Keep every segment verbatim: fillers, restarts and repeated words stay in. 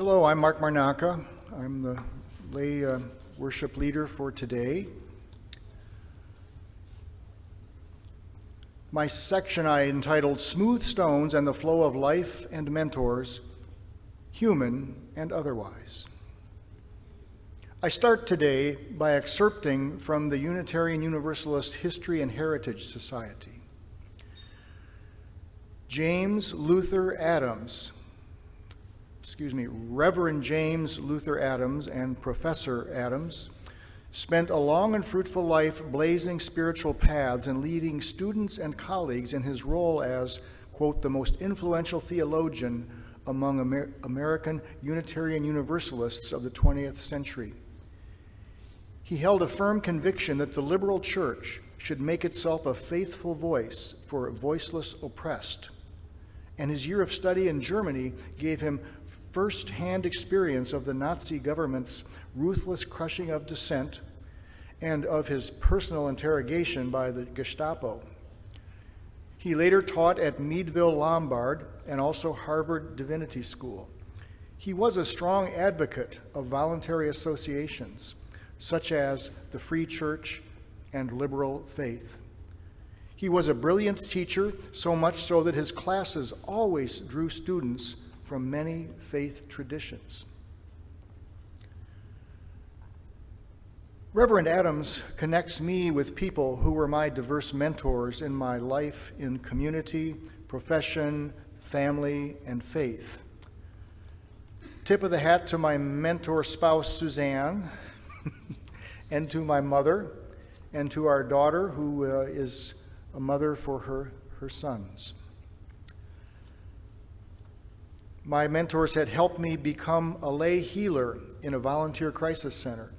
Hello, I'm Mark Marnocha. I'm the lay uh, worship leader for today. My section I entitled Smooth Stones and the Flow of Life and Mentors, Human and Otherwise. I start today by excerpting from the Unitarian Universalist History and Heritage Society. James Luther Adams, excuse me, Reverend James Luther Adams and Professor Adams spent a long and fruitful life blazing spiritual paths and leading students and colleagues in his role as, quote, the most influential theologian among Amer- American Unitarian Universalists of the twentieth century. He held a firm conviction that the liberal church should make itself a faithful voice for voiceless oppressed, and his year of study in Germany gave him first-hand experience of the Nazi government's ruthless crushing of dissent and of his personal interrogation by the Gestapo. He later taught at Meadville Lombard and also Harvard Divinity School. He was a strong advocate of voluntary associations, such as the Free Church and liberal faith. He was a brilliant teacher, so much so that his classes always drew students from many faith traditions. Reverend Adams connects me with people who were my diverse mentors in my life in community, profession, family, and faith. Tip of the hat to my mentor spouse, Suzanne, and to my mother, and to our daughter, who uh, is a mother for her, her sons. My mentors had helped me become a lay healer in a volunteer crisis center,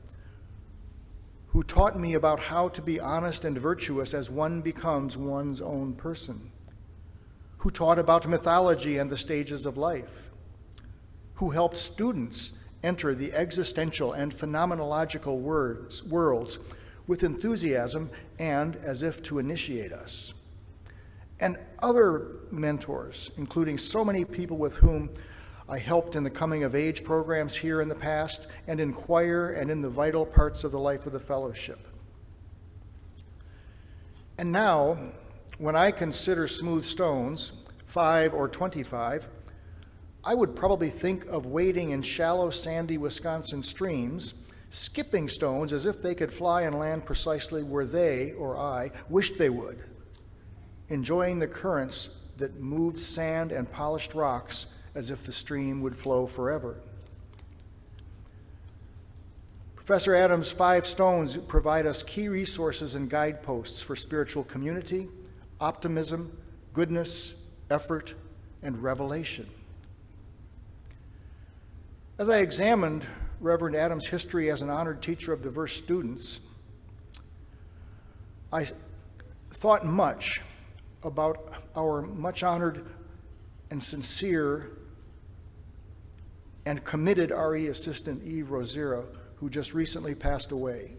who taught me about how to be honest and virtuous as one becomes one's own person, who taught about mythology and the stages of life, who helped students enter the existential and phenomenological words, worlds with enthusiasm and as if to initiate us. And other mentors, including so many people with whom I helped in the coming of age programs here in the past and in choir and in the vital parts of the life of the fellowship. And now, when I consider smooth stones, five or twenty-five, I would probably think of wading in shallow, sandy Wisconsin streams, skipping stones as if they could fly and land precisely where they, or I, wished they would, enjoying the currents that moved sand and polished rocks as if the stream would flow forever. Professor Adams' five stones provide us key resources and guideposts for spiritual community, optimism, goodness, effort, and revelation. As I examined Reverend Adams' history as an honored teacher of diverse students, I thought much about our much honored and sincere and committed R E assistant Eve Rosira, who just recently passed away.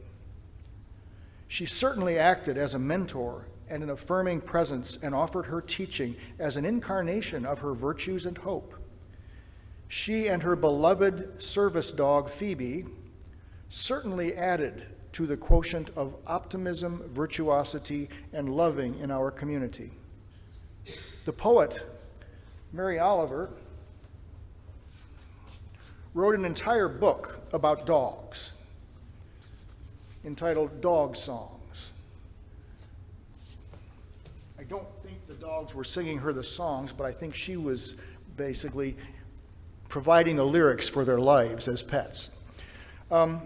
She certainly acted as a mentor and an affirming presence and offered her teaching as an incarnation of her virtues and hope. She and her beloved service dog, Phoebe, certainly added to the quotient of optimism, virtuosity, and loving in our community. The poet, Mary Oliver, wrote an entire book about dogs, entitled Dog Songs. I don't think the dogs were singing her the songs, but I think she was basically providing the lyrics for their lives as pets. Um,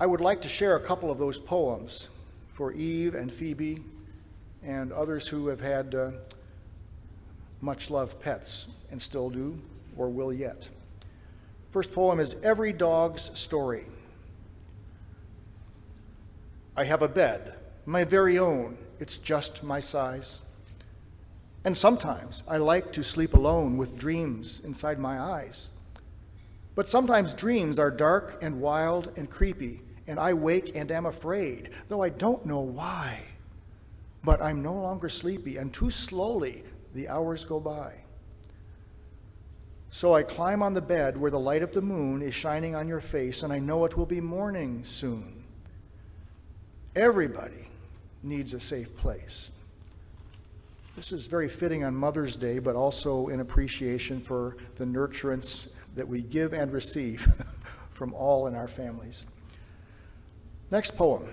I would like to share a couple of those poems for Eve and Phoebe and others who have had uh, much-loved pets and still do or will yet. First poem is Every Dog's Story. I have a bed, my very own, it's just my size. And sometimes I like to sleep alone with dreams inside my eyes. But sometimes dreams are dark and wild and creepy, and I wake and am afraid, though I don't know why. But I'm no longer sleepy, and too slowly The hours go by. So I climb on the bed where the light of the moon is shining on your face, and I know it will be morning soon. Everybody needs a safe place. This is very fitting on Mother's Day, but also in appreciation for the nurturance that we give and receive from all in our families. Next poem.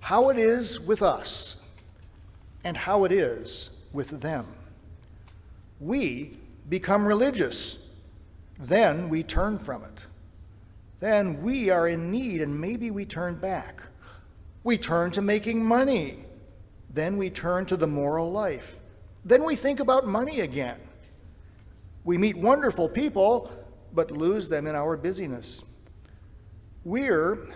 How it is with us, and how it is with them. We become religious, then we turn from it. Then we are in need, and maybe we turn back. We turn to making money, then we turn to the moral life. Then we think about money again. We meet wonderful people, but lose them in our busyness. We're,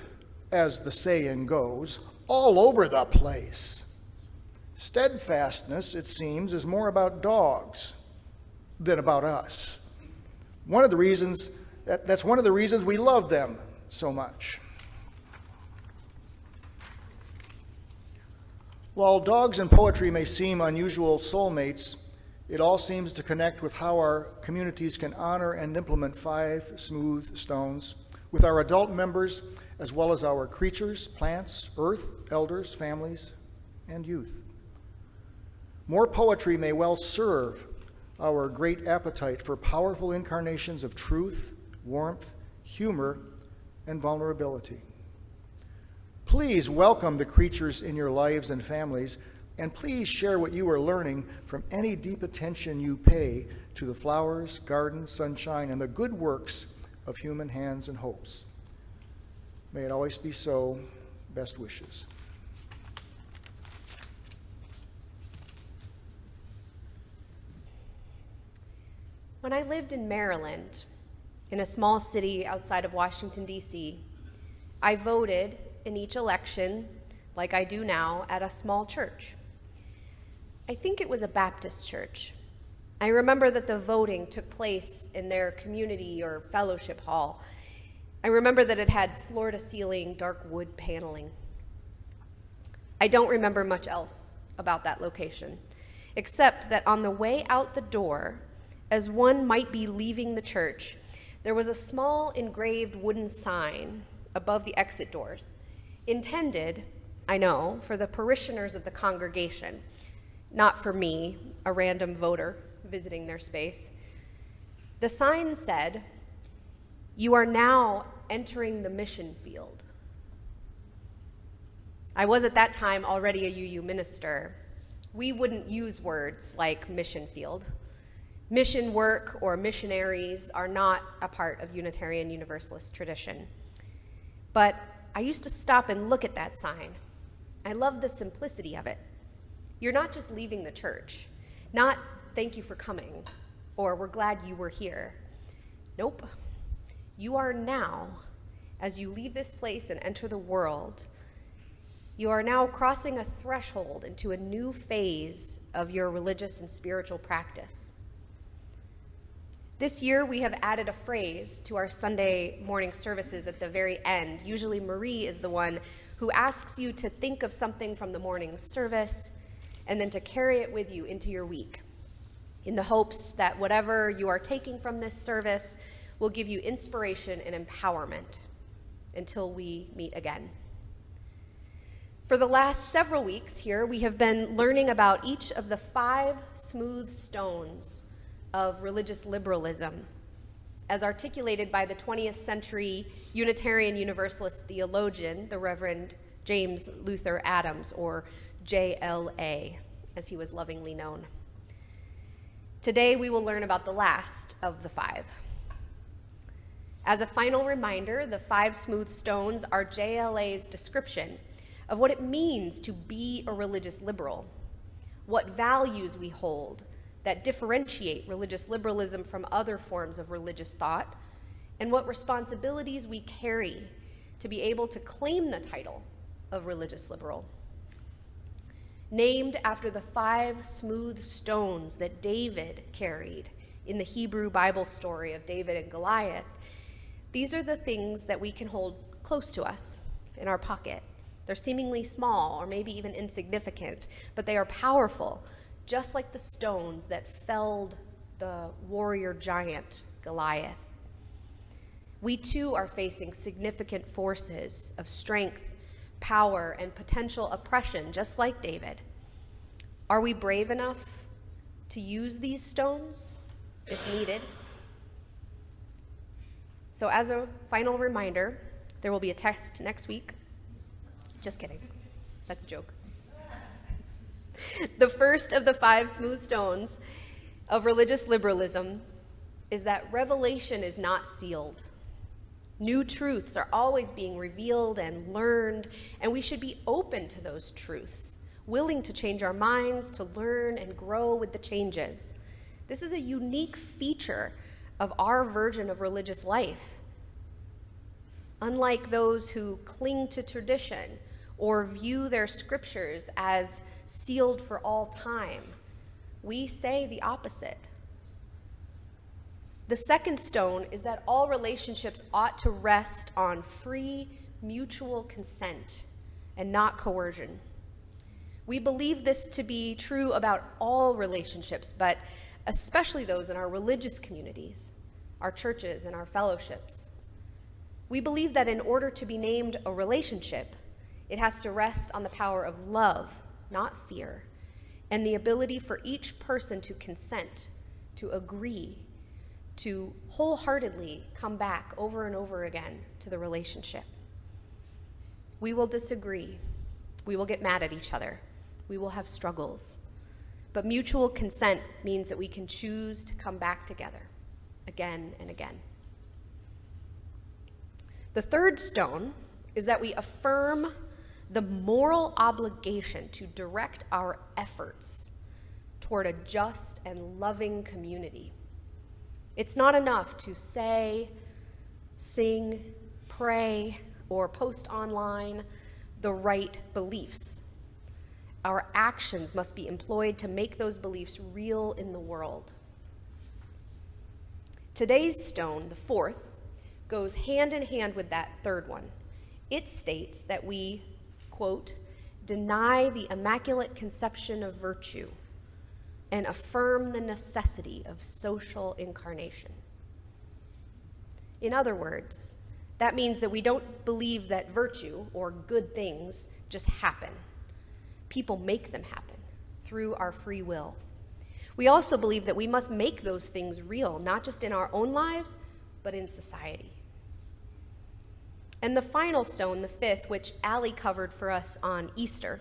as the saying goes, all over the place. Steadfastness, it seems, is more about dogs than about us. One of the reasons, that, that's one of the reasons we love them so much. While dogs and poetry may seem unusual soulmates, it all seems to connect with how our communities can honor and implement Five Smooth Stones with our adult members, as well as our creatures, plants, earth, elders, families, and youth. More poetry may well serve our great appetite for powerful incarnations of truth, warmth, humor, and vulnerability. Please welcome the creatures in your lives and families, and please share what you are learning from any deep attention you pay to the flowers, gardens, sunshine, and the good works of human hands and hopes. May it always be so. Best wishes. When I lived in Maryland, in a small city outside of Washington, D C, I voted in each election, like I do now, at a small church. I think it was a Baptist church. I remember that the voting took place in their community or fellowship hall. I remember that it had floor-to-ceiling dark wood paneling. I don't remember much else about that location, except that on the way out the door, as one might be leaving the church, there was a small engraved wooden sign above the exit doors, intended, I know, for the parishioners of the congregation, not for me, a random voter visiting their space. The sign said, "You are now entering the mission field." I was at that time already a U U minister. We wouldn't use words like mission field. Mission work or missionaries are not a part of Unitarian Universalist tradition. But I used to stop and look at that sign. I loved the simplicity of it. You're not just leaving the church, not thank you for coming, or we're glad you were here. Nope, you are now, as you leave this place and enter the world, you are now crossing a threshold into a new phase of your religious and spiritual practice. This year, we have added a phrase to our Sunday morning services at the very end. Usually Marie is the one who asks you to think of something from the morning service and then to carry it with you into your week, in the hopes that whatever you are taking from this service will give you inspiration and empowerment until we meet again. For the last several weeks here, we have been learning about each of the five smooth stones of religious liberalism, as articulated by the twentieth century Unitarian Universalist theologian, the Reverend James Luther Adams, or J L A, as he was lovingly known. Today, we will learn about the last of the five. As a final reminder, the five smooth stones are J L A's description of what it means to be a religious liberal, what values we hold that differentiate religious liberalism from other forms of religious thought, and what responsibilities we carry to be able to claim the title of religious liberal. Named after the five smooth stones that David carried in the Hebrew Bible story of David and Goliath, these are the things that we can hold close to us in our pocket, They're seemingly small or maybe even insignificant, but they are powerful, just like the stones that felled the warrior giant Goliath. We too are facing significant forces of strength, power, and potential oppression, just like David. Are we brave enough to use these stones if needed? So as a final reminder, there will be a test next week. Just kidding. That's a joke. The first of the five smooth stones of religious liberalism is that revelation is not sealed. New truths are always being revealed and learned, and we should be open to those truths, willing to change our minds, to learn and grow with the changes. This is a unique feature of our version of religious life. Unlike those who cling to tradition or view their scriptures as sealed for all time, we say the opposite. The second stone is that all relationships ought to rest on free, mutual consent and not coercion. We believe this to be true about all relationships, but especially those in our religious communities, our churches, and our fellowships. We believe that in order to be named a relationship, it has to rest on the power of love, not fear, and the ability for each person to consent, to agree, to wholeheartedly come back over and over again to the relationship. We will disagree. We will get mad at each other. We will have struggles. But mutual consent means that we can choose to come back together again and again. The third stone is that we affirm the moral obligation to direct our efforts toward a just and loving community. It's not enough to say, sing, pray, or post online the right beliefs. Our actions must be employed to make those beliefs real in the world. Today's stone, the fourth, goes hand in hand with that third one. It states that we, quote, deny the immaculate conception of virtue and affirm the necessity of social incarnation. In other words, that means that we don't believe that virtue or good things just happen. People make them happen through our free will. We also believe that we must make those things real, not just in our own lives, but in society. And the final stone, the fifth, which Allie covered for us on Easter,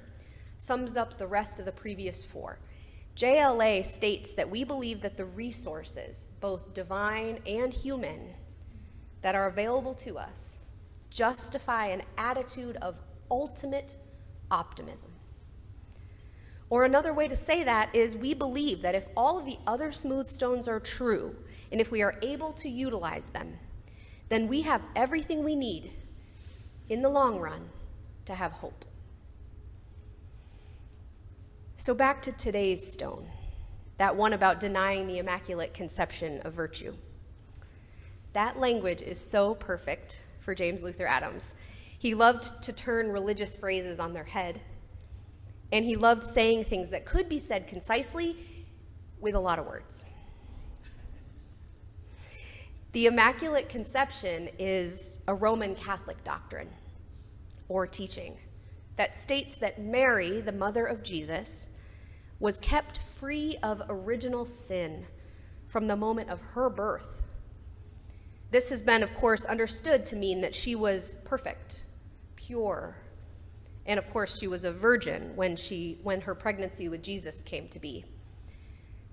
sums up the rest of the previous four. J L A states that we believe that the resources, both divine and human, that are available to us justify an attitude of ultimate optimism. Or another way to say that is we believe that if all of the other smooth stones are true, and if we are able to utilize them, then we have everything we need in the long run to have hope. So back to today's stone, that one about denying the immaculate conception of virtue. That language is so perfect for James Luther Adams. He loved to turn religious phrases on their head, and he loved saying things that could be said concisely with a lot of words. The Immaculate Conception is a Roman Catholic doctrine or teaching that states that Mary, the mother of Jesus, was kept free of original sin from the moment of her birth. This has been, of course, understood to mean that she was perfect, pure, and of course she was a virgin when, she, when her pregnancy with Jesus came to be.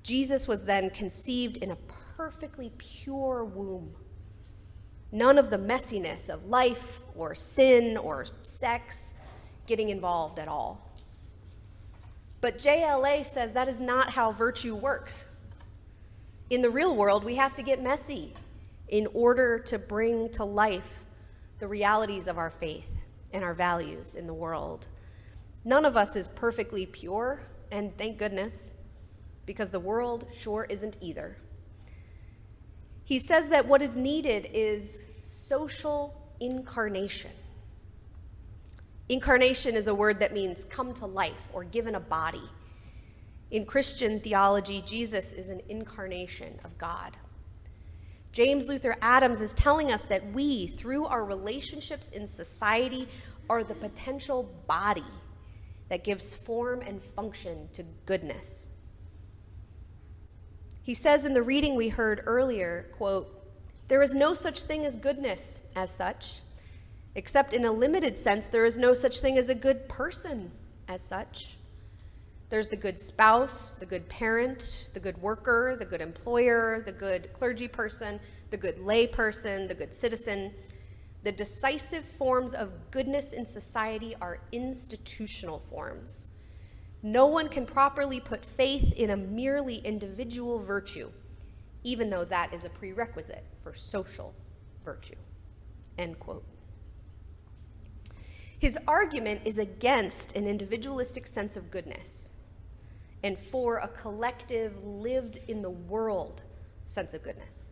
Jesus was then conceived in a perfectly pure womb. None of the messiness of life or sin or sex getting involved at all. But J L A says that is not how virtue works. In the real world, we have to get messy in order to bring to life the realities of our faith and our values in the world. None of us is perfectly pure, and thank goodness, because the world sure isn't either. He says that what is needed is social incarnation. Incarnation is a word that means come to life or given a body. In Christian theology, Jesus is an incarnation of God. James Luther Adams is telling us that we, through our relationships in society, are the potential body that gives form and function to goodness. He says in the reading we heard earlier, quote, "There is no such thing as goodness as such, except in a limited sense, there is no such thing as a good person as such. There's the good spouse, the good parent, the good worker, the good employer, the good clergy person, the good lay person, the good citizen. The decisive forms of goodness in society are institutional forms. No one can properly put faith in a merely individual virtue, even though that is a prerequisite for social virtue," end quote. His argument is against an individualistic sense of goodness and for a collective, lived in the world sense of goodness.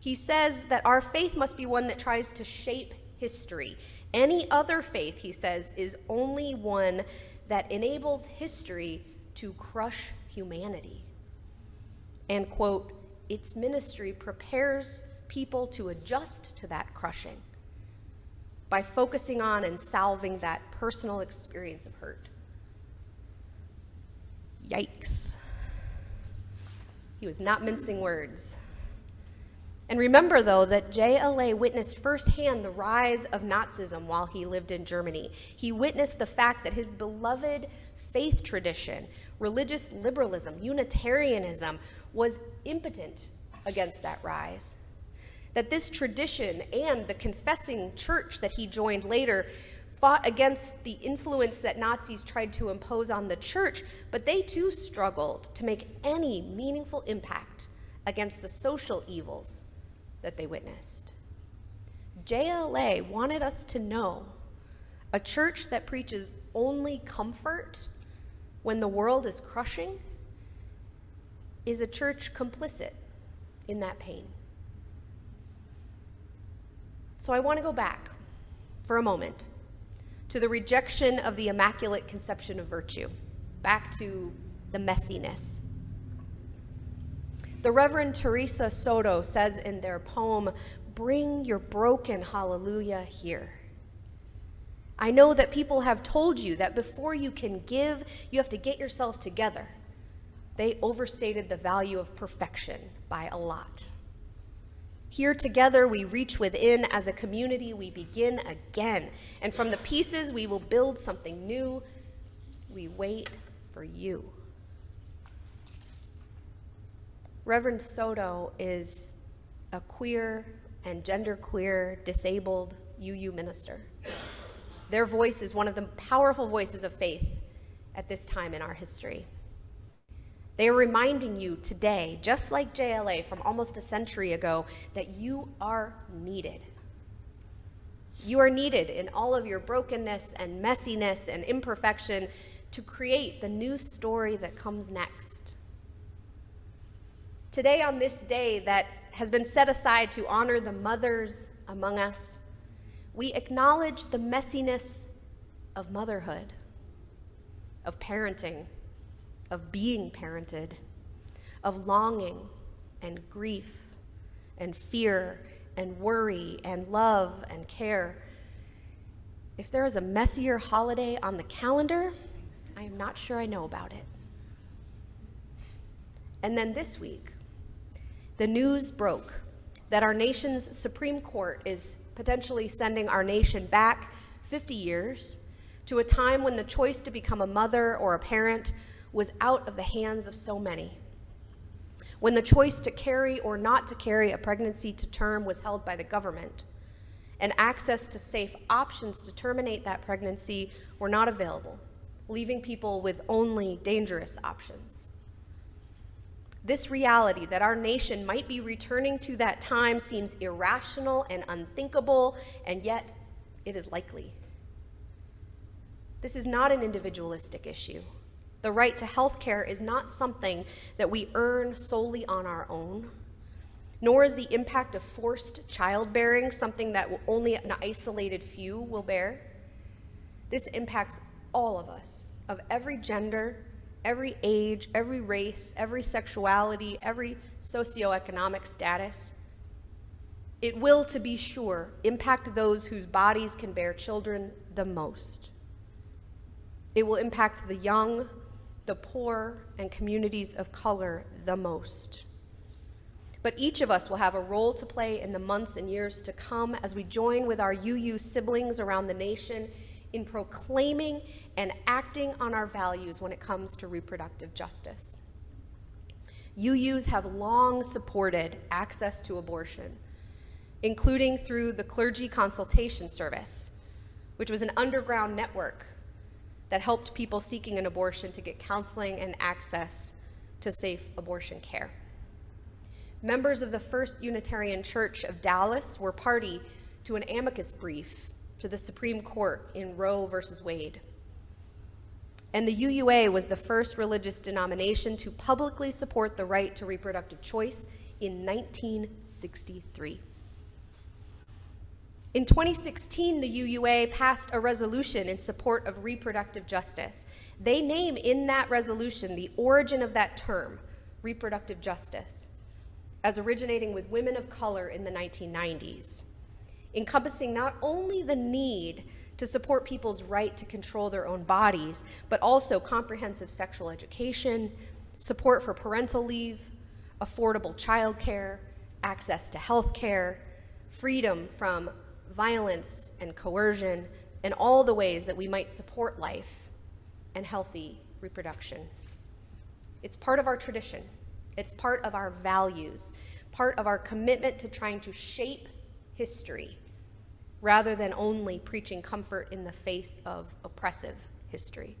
He says that our faith must be one that tries to shape history. Any other faith, he says, is only one that enables history to crush humanity. And quote, "Its ministry prepares people to adjust to that crushing by focusing on and salving that personal experience of hurt." Yikes. He was not mincing words. And remember, though, that J L A witnessed firsthand the rise of Nazism while he lived in Germany. He witnessed the fact that his beloved faith tradition, religious liberalism, Unitarianism, was impotent against that rise. That this tradition and the confessing church that he joined later fought against the influence that Nazis tried to impose on the church, but they too struggled to make any meaningful impact against the social evils that they witnessed. J L A wanted us to know a church that preaches only comfort when the world is crushing is a church complicit in that pain. So I want to go back for a moment to the rejection of the Immaculate Conception of Virtue, back to the messiness. The Reverend Teresa Soto says in their poem, "Bring your broken hallelujah here." I know that people have told you that before you can give, you have to get yourself together. They overstated the value of perfection by a lot. Here together we reach within. As a community, we begin again. And from the pieces, we will build something new. We wait for you. Reverend Soto is a queer and genderqueer disabled U U minister. Their voice is one of the powerful voices of faith at this time in our history. They are reminding you today, just like J L A from almost a century ago, that you are needed. You are needed in all of your brokenness and messiness and imperfection to create the new story that comes next. Today, on this day that has been set aside to honor the mothers among us, we acknowledge the messiness of motherhood, of parenting, of being parented, of longing and grief and fear and worry and love and care. If there is a messier holiday on the calendar, I am not sure I know about it. And then this week, the news broke that our nation's Supreme Court is potentially sending our nation back fifty years to a time when the choice to become a mother or a parent was out of the hands of so many, when the choice to carry or not to carry a pregnancy to term was held by the government, and access to safe options to terminate that pregnancy were not available, leaving people with only dangerous options. This reality that our nation might be returning to that time seems irrational and unthinkable, and yet it is likely. This is not an individualistic issue. The right to health care is not something that we earn solely on our own, nor is the impact of forced childbearing something that only an isolated few will bear. This impacts all of us, of every gender, every age, every race, every sexuality, every socioeconomic status. It will, to be sure, impact those whose bodies can bear children the most. It will impact the young, the poor, and communities of color the most. But each of us will have a role to play in the months and years to come as we join with our U U siblings around the nation in proclaiming and acting on our values when it comes to reproductive justice. U Us have long supported access to abortion, including through the Clergy Consultation Service, which was an underground network that helped people seeking an abortion to get counseling and access to safe abortion care. Members of the First Unitarian Church of Dallas were party to an amicus brief to the Supreme Court in Roe versus Wade. And the U U A was the first religious denomination to publicly support the right to reproductive choice in nineteen sixty-three. In twenty sixteen, the U U A passed a resolution in support of reproductive justice. They name in that resolution the origin of that term, reproductive justice, as originating with women of color in the nineteen nineties, encompassing not only the need to support people's right to control their own bodies, but also comprehensive sexual education, support for parental leave, affordable childcare, access to health care, freedom from violence and coercion, and all the ways that we might support life and healthy reproduction. It's part of our tradition. It's part of our values, part of our commitment to trying to shape history rather than only preaching comfort in the face of oppressive history.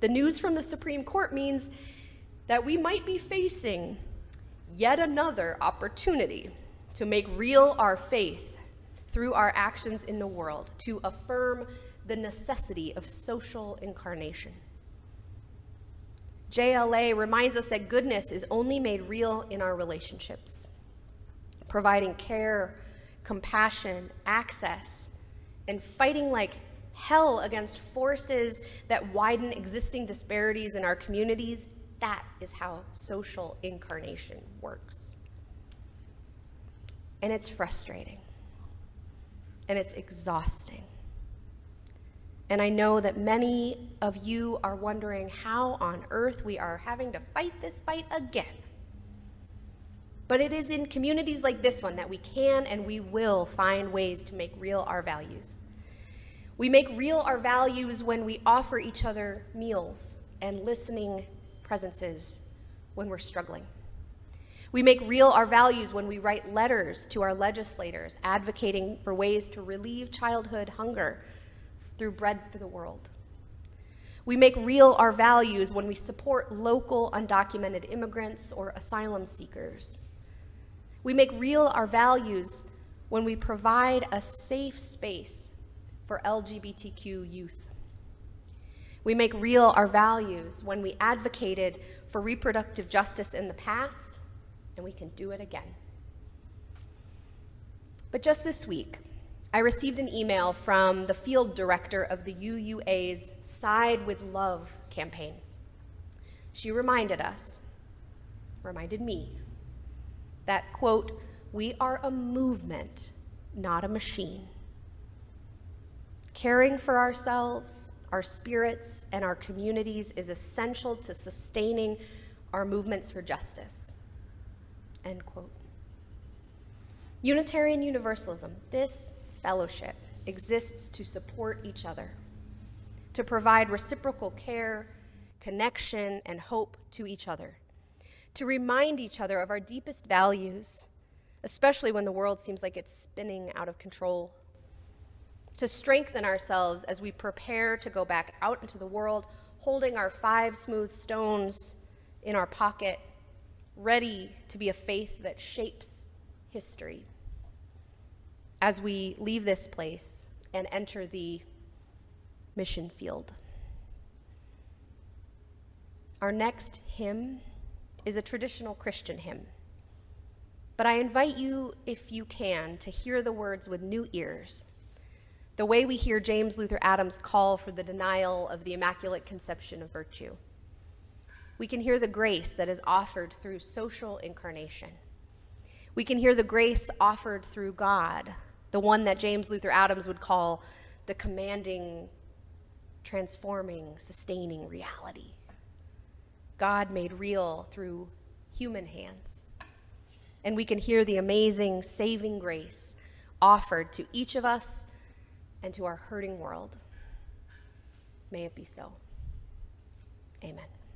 The news from the Supreme Court means that we might be facing yet another opportunity to make real our faith through our actions in the world, to affirm the necessity of social incarnation. J L A reminds us that goodness is only made real in our relationships, providing care, compassion, access, and fighting like hell against forces that widen existing disparities in our communities. That is how social incarnation works. And it's frustrating, and it's exhausting. And I know that many of you are wondering how on earth we are having to fight this fight again. But it is in communities like this one that we can and we will find ways to make real our values. We make real our values when we offer each other meals and listening presences when we're struggling. We make real our values when we write letters to our legislators advocating for ways to relieve childhood hunger through Bread for the World. We make real our values when we support local undocumented immigrants or asylum seekers. We make real our values when we provide a safe space for L G B T Q youth. We make real our values when we advocated for reproductive justice in the past, and we can do it again. But just this week, I received an email from the field director of the U U A's Side with Love campaign. She reminded us, reminded me, that, quote, we are a movement, not a machine. Caring for ourselves, our spirits, and our communities is essential to sustaining our movements for justice. End quote. Unitarian Universalism, this fellowship, exists to support each other, to provide reciprocal care, connection, and hope to each other, to remind each other of our deepest values, especially when the world seems like it's spinning out of control, to strengthen ourselves as we prepare to go back out into the world, holding our five smooth stones in our pocket, ready to be a faith that shapes history as we leave this place and enter the mission field. Our next hymn is a traditional Christian hymn, but I invite you, if you can, to hear the words with new ears, the way we hear James Luther Adams call for the denial of the Immaculate Conception of virtue. We can hear the grace that is offered through social incarnation. We can hear the grace offered through God, the one that James Luther Adams would call the commanding, transforming, sustaining reality. God made real through human hands. And we can hear the amazing, saving grace offered to each of us and to our hurting world. May it be so. Amen.